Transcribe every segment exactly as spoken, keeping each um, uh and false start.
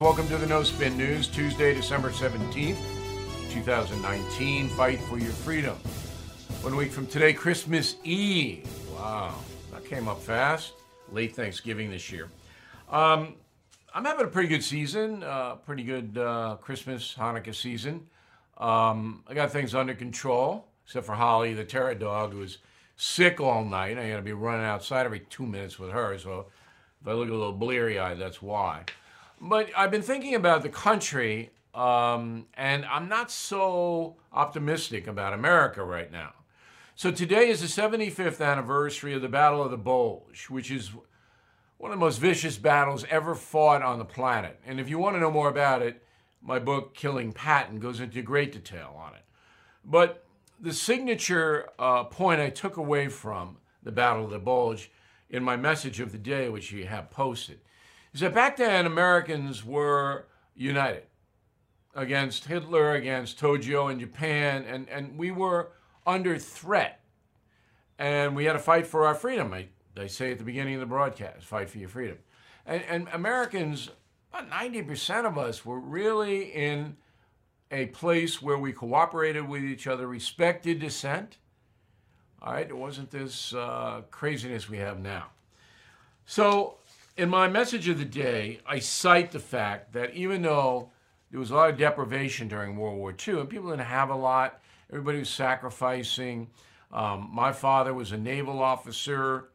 Welcome to the No Spin News, Tuesday, December seventeenth, two thousand nineteen. Fight for your freedom. One week from today, Christmas Eve. Wow, that came up fast. Late Thanksgiving this year. Um, I'm having a pretty good season, uh, pretty good uh, Christmas, Hanukkah season. Um, I got things under control, except for Holly, the terror dog, who was sick all night. I had to be running outside every two minutes with her, so if I look a little bleary-eyed, that's why. But I've been thinking about the country, um, and I'm not so optimistic about America right now. So today is the seventy-fifth anniversary of the Battle of the Bulge, which is one of the most vicious battles ever fought on the planet. And if you want to know more about it, my book, Killing Patton, goes into great detail on it. But the signature uh, point I took away from the Battle of the Bulge in my message of the day, which you have posted, is that back then Americans were united against Hitler, against Tojo in Japan, and, and we were under threat. And we had to fight for our freedom. I, I say at the beginning of the broadcast, fight for your freedom. And, and Americans, about ninety percent of us, were really in a place where we cooperated with each other, respected dissent. All right, it wasn't this uh, craziness we have now. So in my message of the day, I cite the fact that even though there was a lot of deprivation during World War Two, and people didn't have a lot, everybody was sacrificing. Um, my father was a naval officer.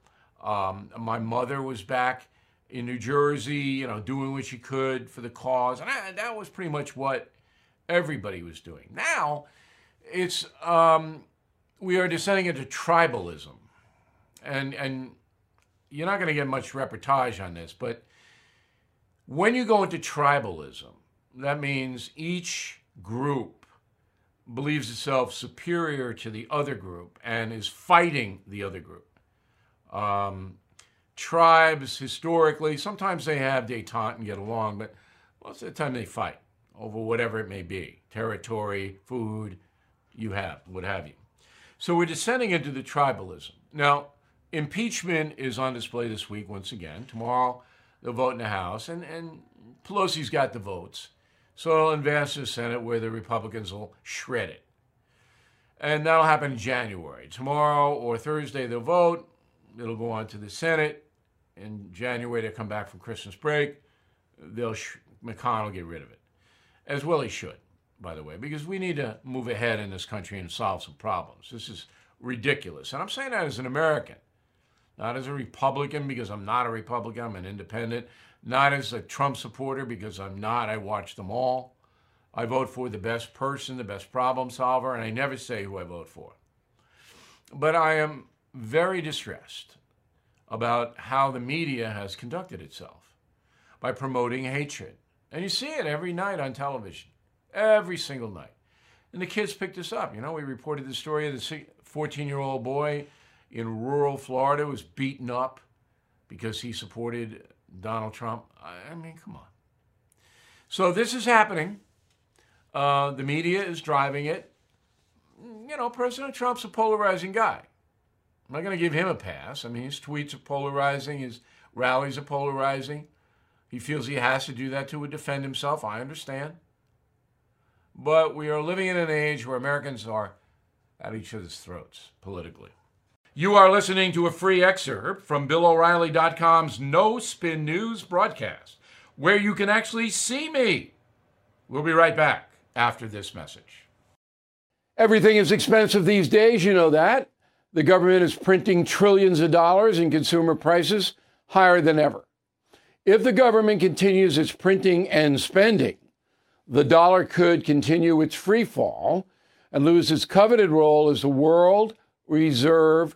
Um, my mother was back in New Jersey, you know, doing what she could for the cause. And I, that was pretty much what everybody was doing. Now, it's um, we are descending into tribalism. And, and you're not going to get much reportage on this, but when you go into tribalism, that means each group believes itself superior to the other group and is fighting the other group. Um, tribes, historically, sometimes they have détente and get along, but most of the time they fight over whatever it may be, territory, food, you have, what have you. So we're descending into the tribalism. Now, impeachment is on display this week once again. Tomorrow, they'll vote in the House, and, and Pelosi's got the votes. So it'll advance to the Senate, where the Republicans will shred it. And that'll happen in January. Tomorrow or Thursday, they'll vote. It'll go on to the Senate. In January, they'll come back from Christmas break. They'll sh- McConnell will get rid of it. As well he should, by the way, because we need to move ahead in this country and solve some problems. This is ridiculous. And I'm saying that as an American. Not as a Republican, because I'm not a Republican, I'm an independent. Not as a Trump supporter, because I'm not. I watch them all. I vote for the best person, the best problem solver, and I never say who I vote for. But I am very distressed about how the media has conducted itself by promoting hatred. And you see it every night on television, every single night. And the kids picked this up. You know, we reported the story of the fourteen-year-old boy in rural Florida was beaten up because he supported Donald Trump. I mean, come on. So this is happening. Uh, the media is driving it. You know, President Trump's a polarizing guy. I'm not going to give him a pass. I mean, his tweets are polarizing. His rallies are polarizing. He feels he has to do that to defend himself. I understand. But we are living in an age where Americans are at each other's throats politically. You are listening to a free excerpt from Bill O'Reilly dot com's No Spin News broadcast, where you can actually see me. We'll be right back after this message. Everything is expensive these days, you know that. The government is printing trillions of dollars and consumer prices higher than ever. If the government continues its printing and spending, the dollar could continue its free fall and lose its coveted role as the world reserve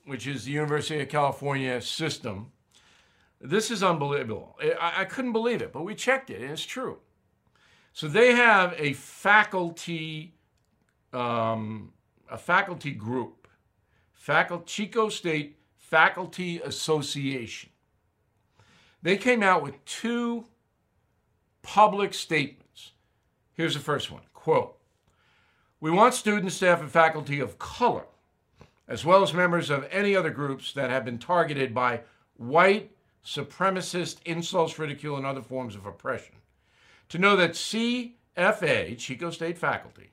which is the University of California system, this is unbelievable. I, I couldn't believe it, but we checked it, and it's true. So they have a faculty, um, a faculty group, faculty, Chico State Faculty Association. They came out with two public statements. Here's the first one, quote, "We want students, staff, and faculty of color, as well as members of any other groups that have been targeted by white supremacist insults, ridicule, and other forms of oppression, to know that C F A, Chico State faculty,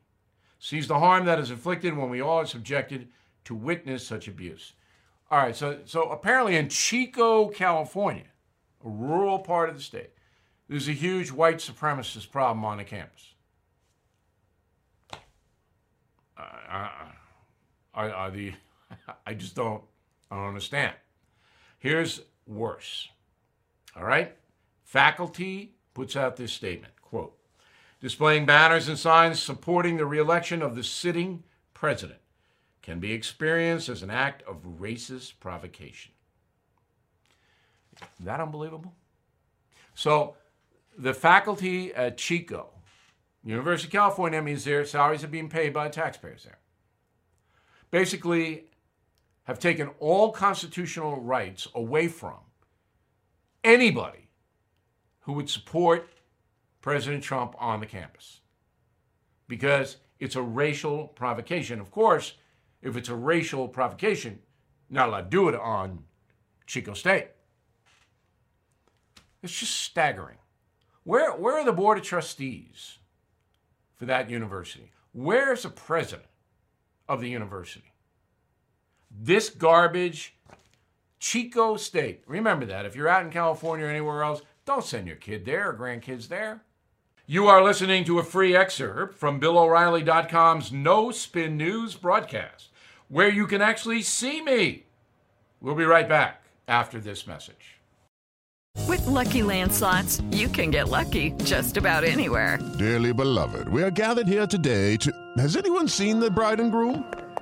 sees the harm that is inflicted when we all are subjected to witness such abuse." All right, so, so apparently in Chico, California, a rural part of the state, there's a huge white supremacist problem on the campus. Uh, I, I, I, the, I just don't, I don't understand. Here's worse, all right? Faculty puts out this statement, quote, "Displaying banners and signs supporting the re-election of the sitting president can be experienced as an act of racist provocation." Isn't that unbelievable? So the faculty at Chico, University of California, means their salaries are being paid by taxpayers there, basically have taken all constitutional rights away from anybody who would support President Trump on the campus, because it's a racial provocation. Of course, if it's a racial provocation, not allowed to do it on Chico State. It's just staggering. Where, where are the board of trustees for that university? Where's the president of the university? This garbage, Chico State. Remember that. If you're out in California or anywhere else, don't send your kid there or grandkids there. You are listening to a free excerpt from Bill O'Reilly dot com's No Spin News broadcast, where you can actually see me. We'll be right back after this message. With Lucky Land Slots, you can get lucky just about anywhere. Dearly beloved, we are gathered here today to... Has anyone seen the bride and groom?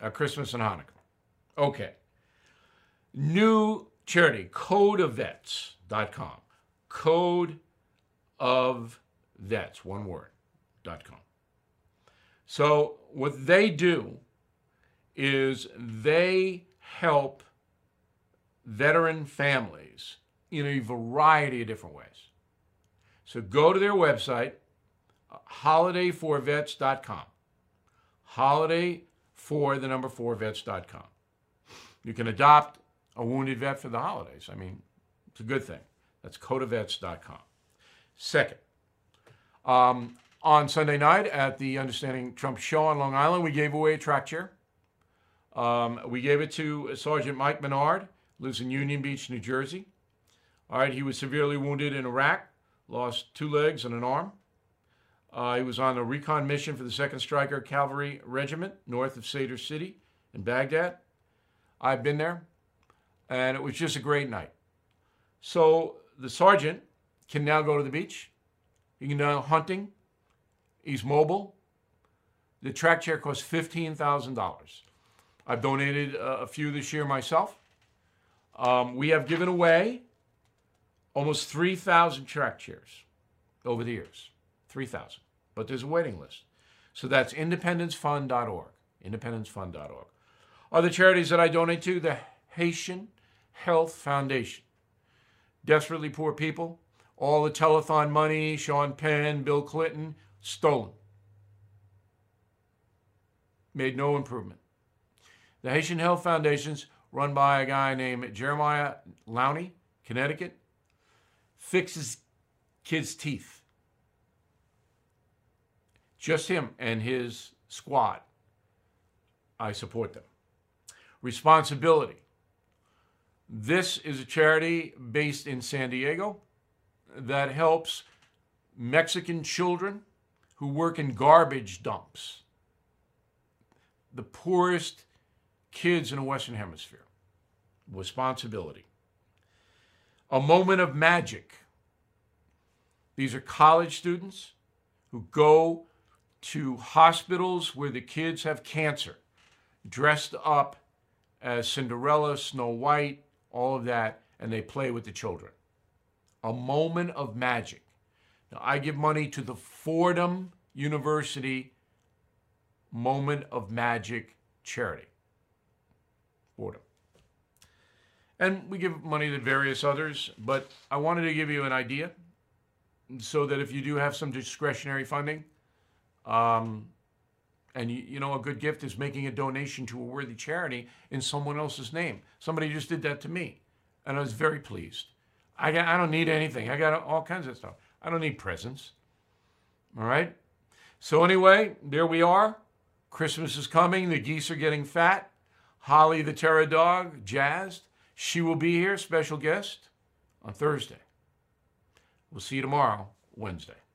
at Christmas and Hanukkah. Okay. New charity, code of vets dot com. Code of Vets, one word, dot com. So what they do is they help veteran families in a variety of different ways. So go to their website, holiday for vets dot com. Holiday for the number four vets dot com. You can adopt a wounded vet for the holidays. I mean, it's a good thing. That's code of vets dot com. Second, um, on Sunday night at the Understanding Trump show on Long Island, we gave away a track chair. Um, we gave it to Sergeant Mike Menard, lives in Union Beach, New Jersey. All right, he was severely wounded in Iraq, lost two legs and an arm. Uh, he was on a recon mission for the second Stryker Cavalry Regiment north of Sadr City in Baghdad. I've been there, and it was just a great night. So the sergeant can now go to the beach. He can now hunting. He's mobile. The track chair costs fifteen thousand dollars. I've donated uh, a few this year myself. Um, we have given away almost three thousand track chairs over the years, three thousand. But there's a waiting list. So that's independence fund dot org, independence fund dot org. Other charities that I donate to, the Haitian Health Foundation. Desperately poor people. All the telethon money, Sean Penn, Bill Clinton, stolen. made no improvement. The Haitian Health Foundation's run by a guy named Jeremiah Lowney, Connecticut, fixes kids' teeth. Just him and his squad. I support them. Responsibility. This is a charity based in San Diego that helps Mexican children who work in garbage dumps. The poorest kids in the Western Hemisphere. Responsibility. A moment of magic. These are college students who go to hospitals where the kids have cancer, dressed up as Cinderella, Snow White, all of that, and they play with the children. A moment of magic. Now, I give money to the Fordham University Moment of Magic charity. Fordham. And we give money to various others, but I wanted to give you an idea so that if you do have some discretionary funding, um, and you, you know, a good gift is making a donation to a worthy charity in someone else's name. Somebody just did that to me, and I was very pleased. I, got, I don't need anything. I got all kinds of stuff. I don't need presents. All right? So anyway, there we are. Christmas is coming. The geese are getting fat. Holly the Terror Dog, jazzed. She will be here, special guest, on Thursday. We'll see you tomorrow, Wednesday.